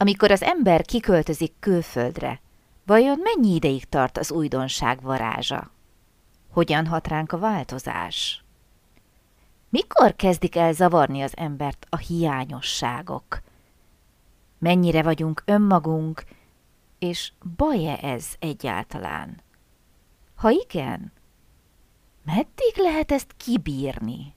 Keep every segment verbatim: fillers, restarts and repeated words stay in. Amikor az ember kiköltözik külföldre, vajon mennyi ideig tart az újdonság varázsa? Hogyan hat ránk a változás? Mikor kezdik el zavarni az embert a hiányosságok? Mennyire vagyunk önmagunk, és baj-e ez egyáltalán? Ha igen, meddig lehet ezt kibírni?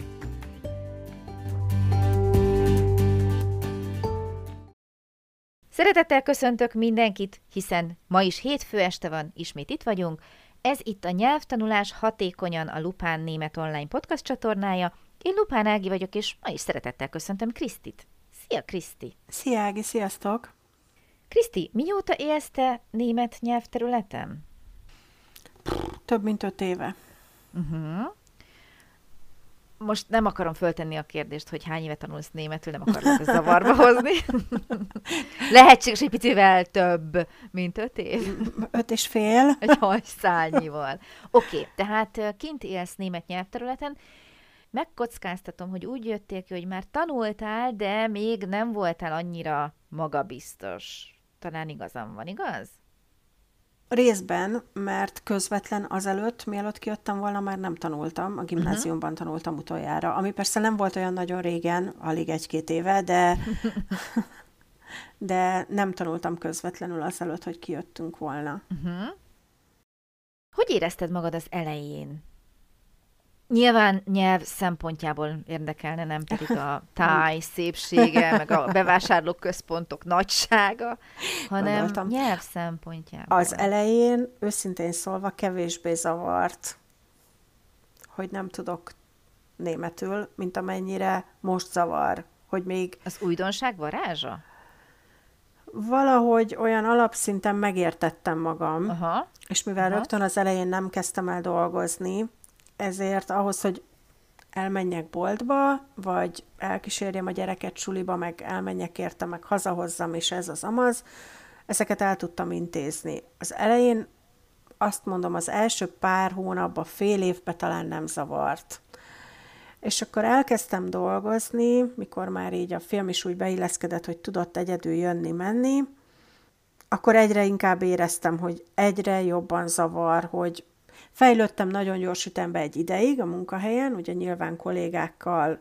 Szeretettel köszöntök mindenkit, hiszen ma is hétfő este van, ismét itt vagyunk. Ez itt a Nyelvtanulás Hatékonyan, a Lupán Német Online Podcast csatornája. Én Lupán Ági vagyok, és ma is szeretettel köszöntöm Krisztit. Szia, Kriszti! Szia, Ági, sziasztok! Kriszti, mióta élsz te német nyelvterületen? Több mint öt éve. Uh-huh. Most nem akarom föltenni a kérdést, hogy hány éve tanulsz németül, nem akarok ezt zavarba hozni. Lehetséges egy picivel több, mint öt év. Öt és fél. Egy hajszálnyival. Oké, okay, tehát kint élsz német nyelvterületen. Megkockáztatom, hogy úgy jöttél ki, hogy már tanultál, de még nem voltál annyira magabiztos. Talán igazam van, igaz? Részben, mert közvetlen azelőtt, mielőtt kijöttem volna, már nem tanultam, a gimnáziumban tanultam utoljára, ami persze nem volt olyan nagyon régen, alig egy-két éve, de, de nem tanultam közvetlenül azelőtt, hogy kijöttünk volna. Uh-huh. Hogy érezted magad az elején? Nyilván nyelv szempontjából érdekelne, nem pedig a táj szépsége, meg a bevásárlóközpontok nagysága, hanem Gondoltam. Nyelv szempontjából. Az elején őszintén szólva kevésbé zavart, hogy nem tudok németül, mint amennyire most zavar, hogy még... Az újdonság varázsa? Valahogy olyan alapszinten megértettem magam, aha, és mivel aha. rögtön az elején nem kezdtem el dolgozni, ezért ahhoz, hogy elmenjek boltba, vagy elkísérjem a gyereket suliba, meg elmenjek érte, meg hazahozzam, és ez az amaz, ezeket el tudtam intézni. Az elején azt mondom, az első pár hónapban, fél évben talán nem zavart. És akkor elkezdtem dolgozni, mikor már így a film is úgy beilleszkedett, hogy tudott egyedül jönni-menni, akkor egyre inkább éreztem, hogy egyre jobban zavar, hogy fejlődtem nagyon gyors ütembe egy ideig a munkahelyen, ugye nyilván kollégákkal,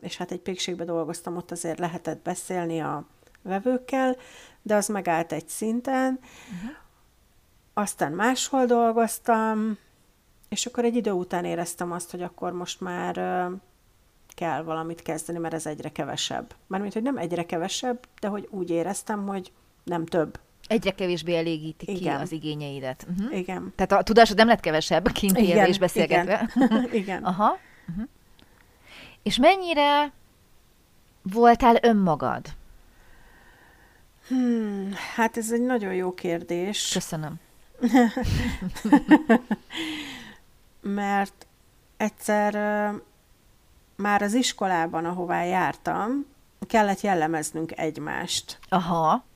és hát egy pékségbe dolgoztam, ott azért lehetett beszélni a vevőkkel, de az megállt egy szinten. Uh-huh. Aztán máshol dolgoztam, és akkor egy idő után éreztem azt, hogy akkor most már kell valamit kezdeni, mert ez egyre kevesebb. Mármint, hogy nem egyre kevesebb, de hogy úgy éreztem, hogy nem több. Egyre kevésbé elégíti ki az igényeidet. Uh-huh. Igen. Tehát a tudásod nem lett kevesebb, kint élve és beszélgetve. Igen. Igen. Aha. Uh-huh. És mennyire voltál önmagad? Hmm, hát ez egy nagyon jó kérdés. Köszönöm. Mert egyszer már az iskolában, ahová jártam, kellett jellemeznünk egymást. Aha.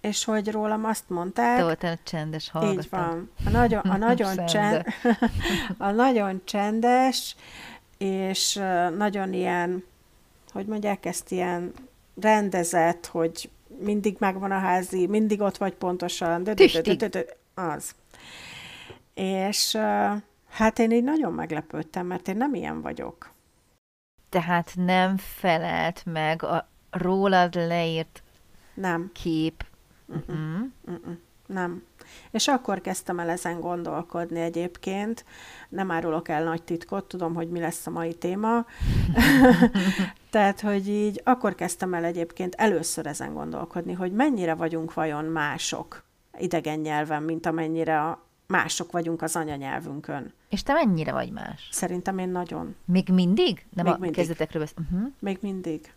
És hogy rólam azt mondták... Te voltál a csendes hallgató. Így van. A nagyon, a nagyon, csend, a nagyon csendes, és nagyon ilyen, hogy mondják ezt, ilyen rendezett, hogy mindig megvan a házi, mindig ott vagy pontosan. Az. És hát én így nagyon meglepődtem, mert én nem ilyen vagyok. Tehát nem felelt meg a rólad leírt kép. Uh-uh. Uh-uh. Uh-uh. Nem. És akkor kezdtem el ezen gondolkodni egyébként. Nem árulok el nagy titkot, tudom, hogy mi lesz a mai téma. Tehát, hogy így akkor kezdtem el egyébként először ezen gondolkodni, hogy mennyire vagyunk vajon mások idegen nyelven, mint amennyire a mások vagyunk az anyanyelvünkön. És te mennyire vagy más? Szerintem én nagyon. Még mindig? Nem Még a mindig. Kezdetekről beszélünk. Uh-huh. Még mindig.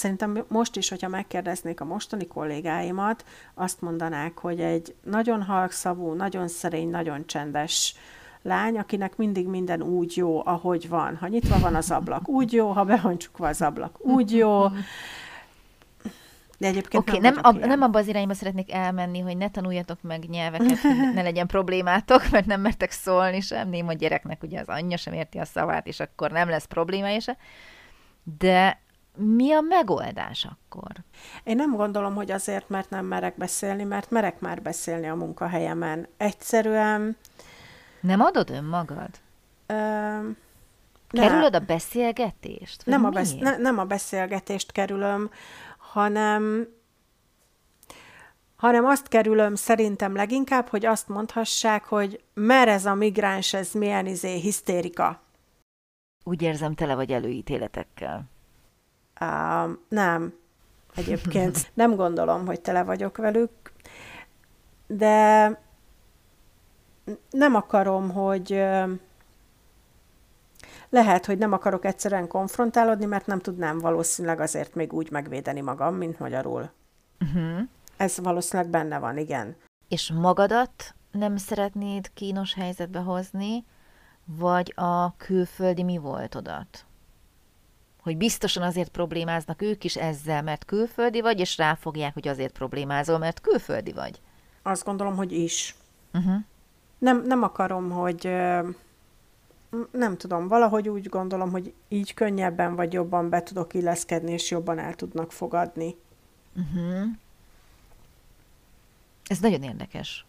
Szerintem most is, hogyha megkérdeznék a mostani kollégáimat, azt mondanák, hogy egy nagyon halkszavú, nagyon szerény, nagyon csendes lány, akinek mindig minden úgy jó, ahogy van. Ha nyitva van az ablak, úgy jó, ha be van csukva az ablak, úgy jó. De egyébként okay, nem, nem, ab, nem abba az irányba szeretnék elmenni, hogy ne tanuljatok meg nyelveket, ne legyen problémátok, mert nem mertek szólni sem. Néma gyereknek ugye az anyja sem érti a szavát, és akkor nem lesz problémája se. De mi a megoldás akkor? Én nem gondolom, hogy azért, mert nem merek beszélni, mert merek már beszélni a munkahelyemen. Egyszerűen... Nem adod önmagad? Ö- Kerülöd a beszélgetést? Nem a, besz- ne, nem a beszélgetést kerülöm, hanem, hanem azt kerülöm szerintem leginkább, hogy azt mondhassák, hogy mer ez a migráns, ez milyen izé hisztérika. Úgy érzem, tele vagy előítéletekkel. Uh, nem, egyébként nem gondolom, hogy tele vagyok velük, de nem akarom, hogy... Lehet, hogy nem akarok egyszerűen konfrontálódni, mert nem tudnám valószínűleg azért még úgy megvédeni magam, mint magyarul. Uh-huh. Ez valószínűleg benne van, igen. És magadat nem szeretnéd kínos helyzetbe hozni, vagy a külföldi mi voltodat? Hogy biztosan azért problémáznak ők is ezzel, mert külföldi vagy, és ráfogják, hogy azért problémázol, mert külföldi vagy. Azt gondolom, hogy is. Uh-huh. Nem, nem akarom, hogy... Nem tudom, valahogy úgy gondolom, hogy így könnyebben vagy jobban be tudok illeszkedni, és jobban el tudnak fogadni. Uh-huh. Ez nagyon érdekes.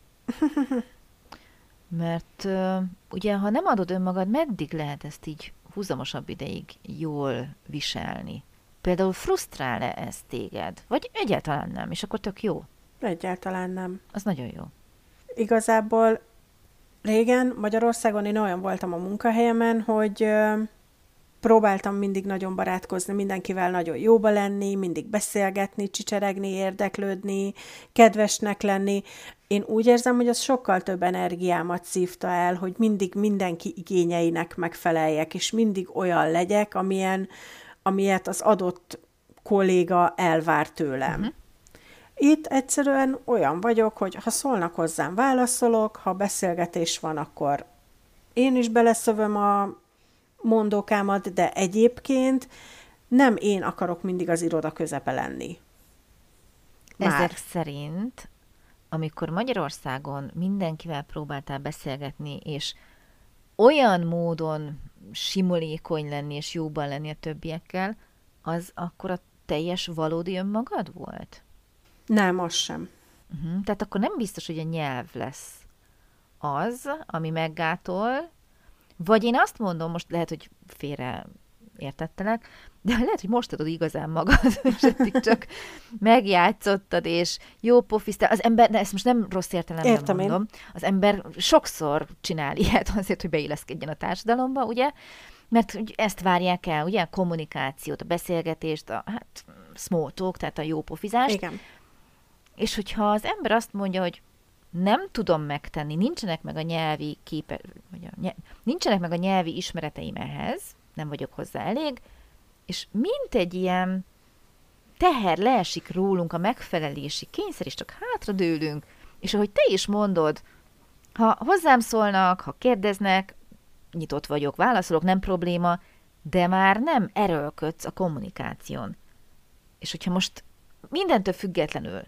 Mert uh, ugye, ha nem adod önmagad, meddig lehet ezt így húzamosabb ideig jól viselni? Például frusztrál-e ez téged? Vagy egyáltalán nem, és akkor tök jó? Egyáltalán nem. Az nagyon jó. Igazából régen Magyarországon én olyan voltam a munkahelyemen, hogy ö, próbáltam mindig nagyon barátkozni, mindenkivel nagyon jóba lenni, mindig beszélgetni, csicseregni, érdeklődni, kedvesnek lenni. Én úgy érzem, hogy az sokkal több energiámat szívta el, hogy mindig mindenki igényeinek megfeleljek, és mindig olyan legyek, amilyen, amilyet az adott kolléga elvár tőlem. Uh-huh. Itt egyszerűen olyan vagyok, hogy ha szólnak hozzám, válaszolok, ha beszélgetés van, akkor én is beleszövöm a mondókámat, de egyébként nem én akarok mindig az iroda közepe lenni. Már. Ezek szerint, amikor Magyarországon mindenkivel próbáltál beszélgetni, és olyan módon simolékony lenni, és jóban lenni a többiekkel, az akkor a teljes valódi önmagad volt? Nem, az sem. Uh-huh. Tehát akkor nem biztos, hogy a nyelv lesz az, ami meggátol, vagy én azt mondom, most lehet, hogy félre értettelek, de lehet, hogy most adod igazán magad, és eddig csak megjátszottad, és jó pofisztál. Az ember, de ezt most nem rossz értelemben Értem mondom, én. Az ember sokszor csinál ilyet azért, hogy beilleszkedjen a társadalomba, ugye? Mert ezt várják el, ugye? A kommunikációt, a beszélgetést, a hát, small talk, tehát a jó pofizást. Igen. És hogyha az ember azt mondja, hogy nem tudom megtenni, nincsenek meg a nyelvi képe, vagy a nyelv, nincsenek meg a nyelvi ismereteim ehhez, nem vagyok hozzá elég, és mint egy ilyen teher leesik rólunk a megfelelési kényszer, és csak hátradőlünk, és ahogy te is mondod, ha hozzám szólnak, ha kérdeznek, nyitott vagyok, válaszolok, nem probléma, de már nem erőlködsz a kommunikáción. És hogyha most mindentől függetlenül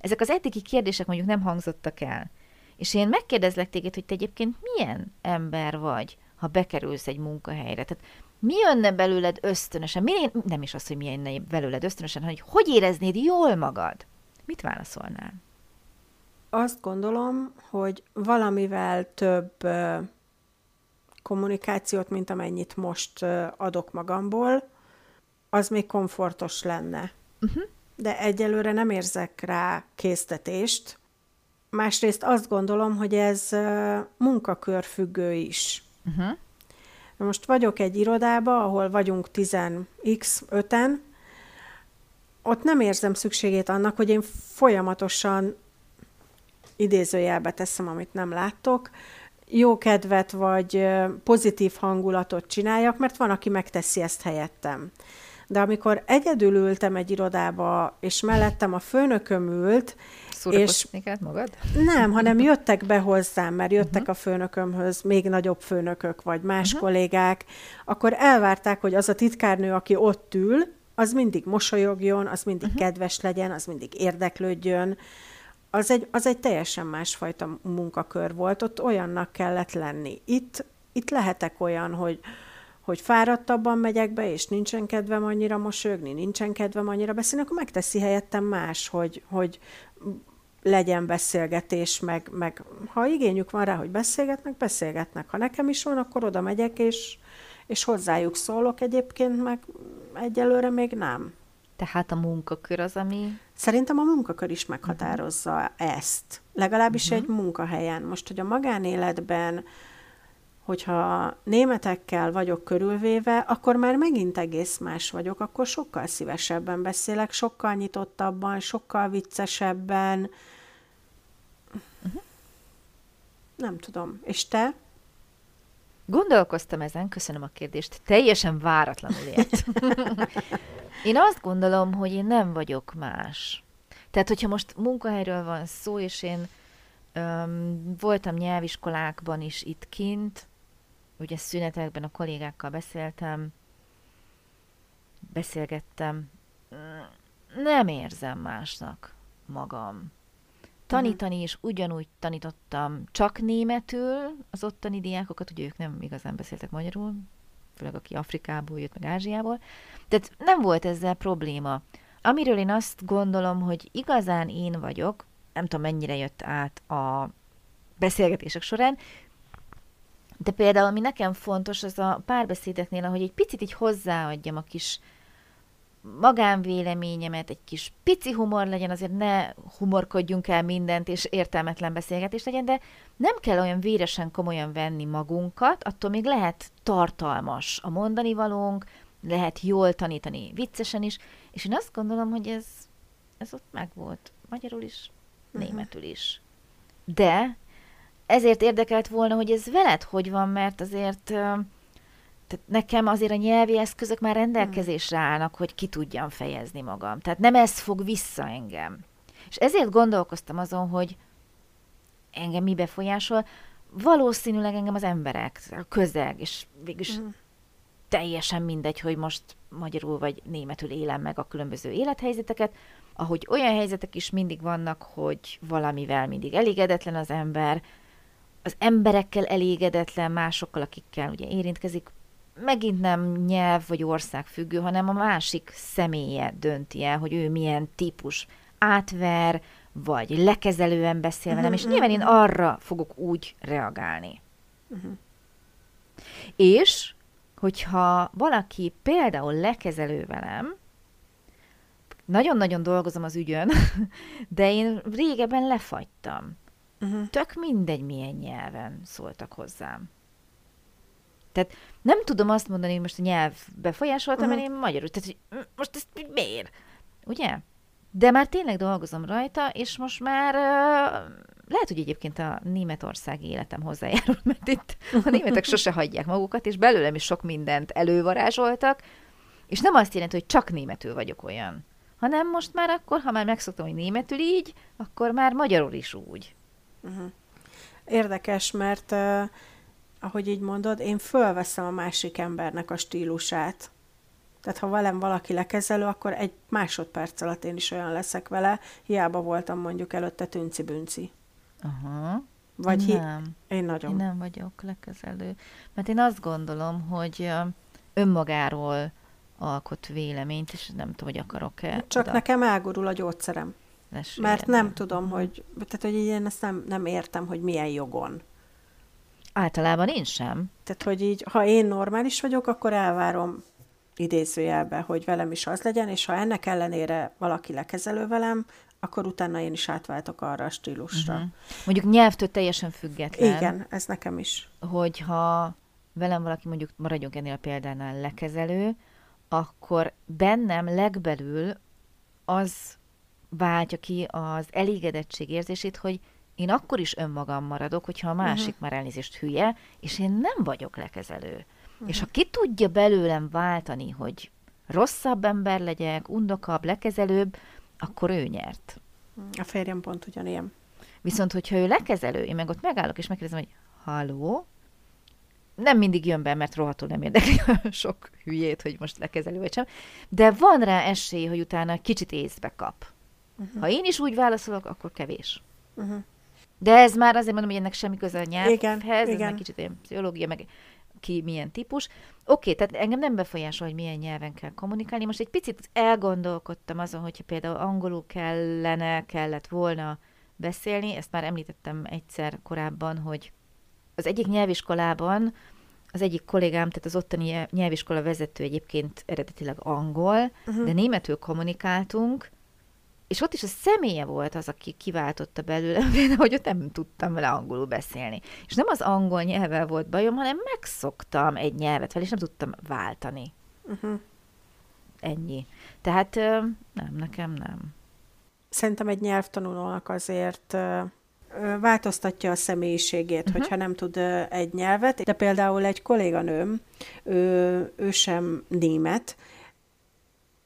ezek az eddigi kérdések mondjuk nem hangzottak el. És én megkérdezlek téged, hogy te egyébként milyen ember vagy, ha bekerülsz egy munkahelyre. Tehát mi jönne belőled ösztönösen? Milyen, nem is az, hogy mi jönne belőled ösztönösen, hanem hogy hogy éreznéd jól magad? Mit válaszolnál? Azt gondolom, hogy valamivel több kommunikációt, mint amennyit most adok magamból, az még komfortos lenne. Uh-huh. De egyelőre nem érzek rá késztetést. Másrészt azt gondolom, hogy ez munkakörfüggő is. Uh-huh. Most vagyok egy irodában, ahol vagyunk tíz x öten, ott nem érzem szükségét annak, hogy én folyamatosan idézőjelbe teszem, amit nem láttok, jó kedvet vagy pozitív hangulatot csináljak, mert van, aki megteszi ezt helyettem. de amikor egyedül ültem egy irodába, és mellettem a főnököm ült, és magad? Nem, hanem jöttek be hozzám, mert jöttek uh-huh. a főnökömhöz, még nagyobb főnökök, vagy más uh-huh. kollégák, akkor elvárták, hogy az a titkárnő, aki ott ül, az mindig mosolyogjon, az mindig uh-huh. kedves legyen, az mindig érdeklődjön. Az egy, az egy teljesen másfajta munkakör volt, ott olyannak kellett lenni. Itt, itt lehetek olyan, hogy, hogy fáradtabban megyek be, és nincsen kedvem annyira mosolyogni, nincsen kedvem annyira beszélni, akkor megteszi helyettem más, hogy, hogy legyen beszélgetés, meg, meg ha igényük van rá, hogy beszélgetnek, beszélgetnek. Ha nekem is van, akkor oda megyek, és, és hozzájuk szólok egyébként, meg egyelőre még nem. Tehát a munkakör az, ami... Szerintem a munkakör is meghatározza uh-huh. ezt. Legalábbis uh-huh. egy munkahelyen. Most, hogy a magánéletben, hogyha németekkel vagyok körülvéve, akkor már megint egész más vagyok, akkor sokkal szívesebben beszélek, sokkal nyitottabban, sokkal viccesebben. Uh-huh. Nem tudom. És te? Gondolkoztam ezen, köszönöm a kérdést. Teljesen váratlanul ért. Én azt gondolom, hogy én nem vagyok más. Tehát, hogyha most munkahelyről van szó, és én öm, voltam nyelviskolákban is itt kint, ugye szünetekben a kollégákkal beszéltem, beszélgettem, nem érzem másnak magam. Tanítani is ugyanúgy tanítottam, csak németül az ottani diákokat, ugye ők nem igazán beszéltek magyarul, főleg aki Afrikából jött, meg Ázsiából. Tehát nem volt ezzel probléma. Amiről én azt gondolom, hogy igazán én vagyok, nem tudom mennyire jött át a beszélgetések során, de például ami nekem fontos, az a párbeszédeknél, ahogy egy picit így hozzáadjam a kis magánvéleményemet, egy kis pici humor legyen, azért ne humorkodjunk el mindent, és értelmetlen beszélgetés legyen, de nem kell olyan véresen komolyan venni magunkat, attól még lehet tartalmas a mondani valónk, lehet jól tanítani viccesen is, és én azt gondolom, hogy ez, ez ott megvolt. Magyarul is, németül is. De ezért érdekelt volna, hogy ez veled hogy van, mert azért... Tehát nekem azért a nyelvi eszközök már rendelkezésre állnak, hogy ki tudjam fejezni magam. Tehát nem ez fog vissza engem. És ezért gondolkoztam azon, hogy engem mi befolyásol. Valószínűleg engem az emberek, a közeg, és végülis mm. teljesen mindegy, hogy most magyarul vagy németül élem meg a különböző élethelyzeteket, ahogy olyan helyzetek is mindig vannak, hogy valamivel mindig elégedetlen az ember, az emberekkel elégedetlen, másokkal, akikkel ugye érintkezik, megint nem nyelv vagy ország függő, hanem a másik személye dönti el, hogy ő milyen típus, átver, vagy lekezelően beszél velem, uh-huh, és nyilván uh-huh. én arra fogok úgy reagálni. Uh-huh. És hogyha valaki például lekezelő velem, nagyon-nagyon dolgozom az ügyön, de én régebben lefagytam. Uh-huh. Tök mindegy, milyen nyelven szóltak hozzám. Tehát nem tudom azt mondani, hogy most a nyelv befolyásoltam, uh-huh. mert én magyarul. Tehát, hogy most ezt miért? Ugye? De már tényleg dolgozom rajta, és most már uh, lehet, hogy egyébként a németországi életem hozzájárul, mert itt a németek sose hagyják magukat, és belőlem is sok mindent elővarázsoltak, és nem azt jelenti, hogy csak németül vagyok olyan, hanem most már akkor, ha már megszoktam, hogy németül így, akkor már magyarul is úgy. Uh-huh. Érdekes, mert... Uh... ahogy így mondod, én fölveszem a másik embernek a stílusát. Tehát ha velem valaki lekezelő, akkor egy másodperc alatt én is olyan leszek vele, hiába voltam mondjuk előtte tünci-bünci. Aha. Vagy nem. Hi- én nagyon. Én nem vagyok lekezelő. Mert én azt gondolom, hogy önmagáról alkot véleményt, és nem tudom, hogy akarok-e. Csak oda. Nekem elgurul a gyógyszerem. Mert nem tudom, hogy... Tehát, hogy én ezt nem, nem értem, hogy milyen jogon. Általában én sem. Tehát, hogy így, ha én normális vagyok, akkor elvárom idézőjelbe, hogy velem is az legyen, és ha ennek ellenére valaki lekezelő velem, akkor utána én is átváltok arra a stílusra. Uh-huh. Mondjuk nyelvtől teljesen független. Igen, ez nekem is. Hogyha velem valaki, mondjuk maradjunk ennél a példánál, lekezelő, akkor bennem legbelül az váltja ki az elégedettség érzését, hogy én akkor is önmagam maradok, hogyha a másik uh-huh. már elnézést hülye, és én nem vagyok lekezelő. Uh-huh. És ha ki tudja belőlem váltani, hogy rosszabb ember legyek, undokabb, lekezelőbb, akkor ő nyert. A férjem pont ugyanilyen. Viszont, hogyha ő lekezelő, én meg ott megállok, és megkérdezem, hogy halló? Nem mindig jön be, mert rohadtul nem érdekli sok hülyét, hogy most lekezelő vagy sem, de van rá esély, hogy utána kicsit észbe kap. Uh-huh. Ha én is úgy válaszolok, akkor kevés. Uh-huh. De ez már azért mondom, hogy ennek semmi köze a nyelvhez, ez már kicsit ilyen pszichológia, meg ki milyen típus. Oké, tehát engem nem befolyásol, hogy milyen nyelven kell kommunikálni. Most egy picit elgondolkodtam azon, hogyha például angolul kellene, kellett volna beszélni, ezt már említettem egyszer korábban, hogy az egyik nyelviskolában az egyik kollégám, tehát az ottani nyelviskola vezető egyébként eredetileg angol, uh-huh. de németül kommunikáltunk, és ott is a személye volt az, aki kiváltotta belőle, hogy ott nem tudtam vele angolul beszélni. És nem az angol nyelvvel volt bajom, hanem megszoktam egy nyelvet vele, és nem tudtam váltani. Uh-huh. Ennyi. Tehát nem, nekem nem. Szerintem egy nyelvtanulónak azért változtatja a személyiségét, uh-huh. hogyha nem tud egy nyelvet. De például egy kolléganőm, ő, ő sem német,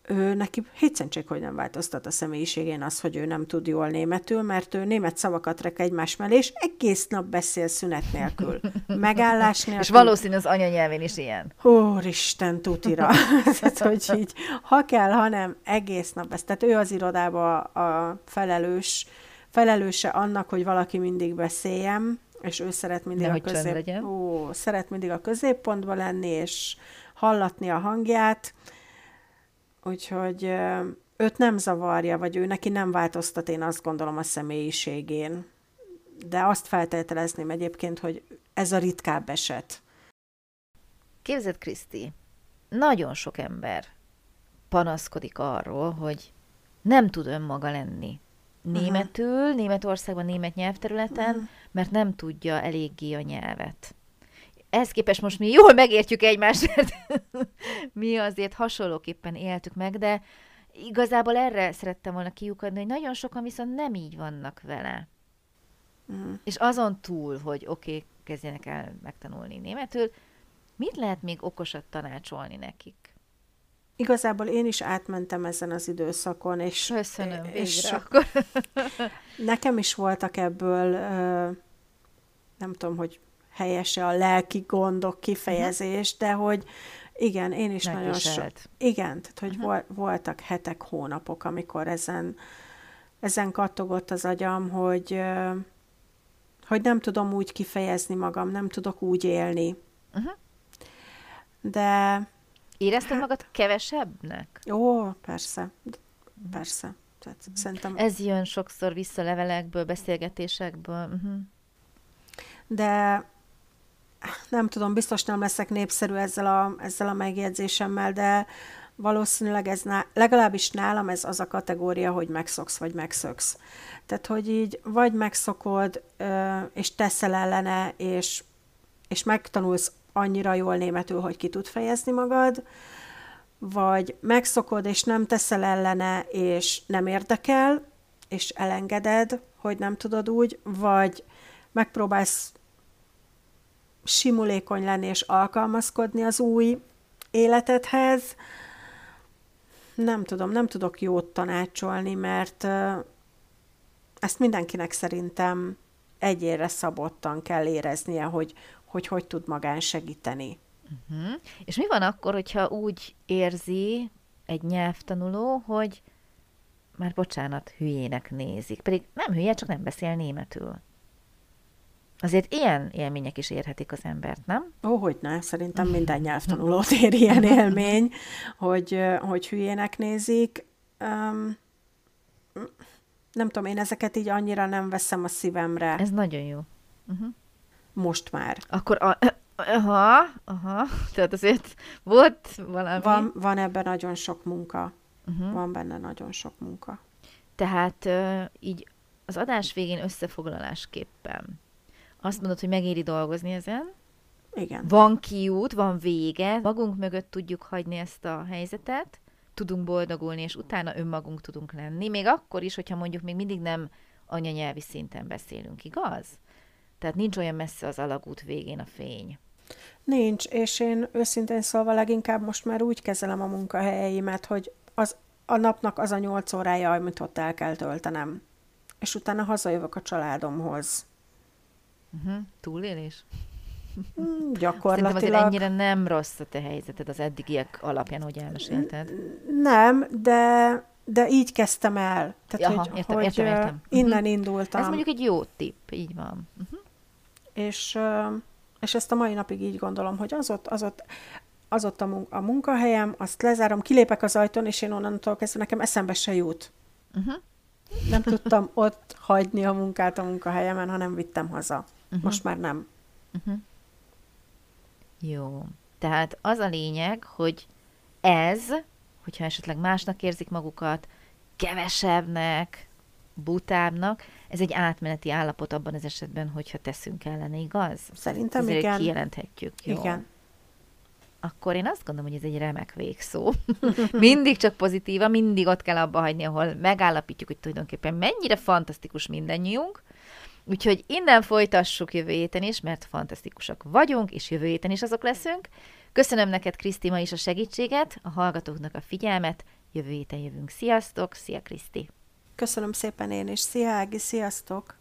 ő neki hétszentség, hogy nem változtat a személyiségén az, hogy ő nem tud jól németül, mert ő német szavakat rek egymás mellé, és egész nap beszél szünet nélkül, megállás nélkül. És valószínű az anyanyelvén is ilyen. Úristen, tutira! Tehát, hogy így, ha kell, ha nem, egész nap beszél. Tehát ő az irodában a felelős, felelőse annak, hogy valaki mindig beszéljem, és ő szeret mindig, a, közép... Ó, szeret mindig a középpontba lenni, és hallatni a hangját, úgyhogy őt nem zavarja, vagy ő neki nem változtat, én azt gondolom, a személyiségén. De azt feltételezném egyébként, hogy ez a ritkább eset. Képzeld, Kriszti, nagyon sok ember panaszkodik arról, hogy nem tud önmaga lenni. Németül, uh-huh. Németországban, német nyelvterületen, uh-huh. mert nem tudja eléggé a nyelvet. Ehhez képest most mi jól megértjük egymást, mert mi azért hasonlóképpen éltük meg, de igazából erre szerettem volna kiukadni, hogy nagyon sokan viszont nem így vannak vele. Mm. És azon túl, hogy oké, okay, kezdjenek el megtanulni németül, mit lehet még okosat tanácsolni nekik? Igazából én is átmentem ezen az időszakon, és... Köszönöm, és akkor. Nekem is voltak ebből, nem tudom, hogy... helyese a lelki gondok kifejezés, de hogy igen, én is nagyon sok... Igen, tehát hogy uh-huh. voltak hetek, hónapok, amikor ezen, ezen kattogott az agyam, hogy, hogy nem tudom úgy kifejezni magam, nem tudok úgy élni. Uh-huh. De... Érezted magad kevesebbnek? Ó, persze, persze. Tehát uh-huh. szerintem... Ez jön sokszor vissza levelekből, beszélgetésekből. Uh-huh. De... nem tudom, biztos nem leszek népszerű ezzel a, ezzel a megjegyzésemmel, de valószínűleg ez ná, legalábbis nálam ez az a kategória, hogy megszoksz, vagy megszöksz. Tehát, hogy így vagy megszokod, és teszel ellene, és, és megtanulsz annyira jól németül, hogy ki tud fejezni magad, vagy megszokod, és nem teszel ellene, és nem érdekel, és elengeded, hogy nem tudod úgy, vagy megpróbálsz simulékony lenni és alkalmazkodni az új életedhez. Nem tudom, nem tudok jót tanácsolni, mert ezt mindenkinek szerintem egyénre szabottan kell éreznie, hogy hogy, hogy tud magán segíteni. Uh-huh. És mi van akkor, hogyha úgy érzi egy nyelvtanuló, hogy már bocsánat, hülyének nézik, pedig nem hülye, csak nem beszél németül? Azért ilyen élmények is érhetik az embert, nem? Ó, hogyne, szerintem minden nyelvtanulót ér ilyen élmény, hogy, hogy hülyének nézik. Um, nem tudom, én ezeket így annyira nem veszem a szívemre. Ez nagyon jó. Uh-huh. Most már. Akkor, a, aha, aha, tehát azért volt valami. Van, van ebben nagyon sok munka. Uh-huh. Van benne nagyon sok munka. Tehát így az adás végén összefoglalásképpen azt mondod, hogy megéri dolgozni ezen. Igen. Van kiút, van vége. Magunk mögött tudjuk hagyni ezt a helyzetet, tudunk boldogulni, és utána önmagunk tudunk lenni. Még akkor is, hogyha mondjuk még mindig nem anyanyelvi szinten beszélünk, igaz? Tehát nincs olyan messze az alagút végén a fény. Nincs, és én őszintén szólva leginkább most már úgy kezelem a munkahelyeimet, hogy az, a napnak az a nyolc órája, amit ott el kell töltenem. És utána hazajövök a családomhoz. Uh-huh. Túlélés? Mm, gyakorlatilag. Szerintem ennyire nem rossz a te helyzeted az eddigiek alapján, hogy elmesélted. Nem, de, de így kezdtem el. Tehát, Aha, hogy, értem, hogy értem, értem. Innen uh-huh. indultam. Ez mondjuk egy jó tipp, így van. Uh-huh. És, és ezt a mai napig így gondolom, hogy az ott, az ott, az ott a munkahelyem, azt lezárom, kilépek az ajtón, és én onnantól kezdve nekem eszembe se jut. Uh-huh. Nem tudtam ott hagyni a munkát a munkahelyemen, hanem vittem haza. Uh-huh. Most már nem. Uh-huh. Jó. Tehát az a lényeg, hogy ez, hogyha esetleg másnak érzik magukat, kevesebbnek, butábbnak, ez egy átmeneti állapot abban az esetben, hogyha teszünk ellene, igaz? Szerintem Ezért igen. kijelenthetjük. Jó. Igen. Akkor én azt gondolom, hogy ez egy remek végszó. Mindig csak pozitíva, mindig ott kell abba hagyni, ahol megállapítjuk, hogy tulajdonképpen mennyire fantasztikus mindannyiunk. Úgyhogy innen folytassuk jövő héten is, mert fantasztikusak vagyunk, és jövő héten is azok leszünk. Köszönöm neked, Kriszti, ma is a segítséget, a hallgatóknak a figyelmet. Jövő héten jövünk. Sziasztok! Szia, Kriszti! Köszönöm szépen én is. Szia, Ági! Sziasztok!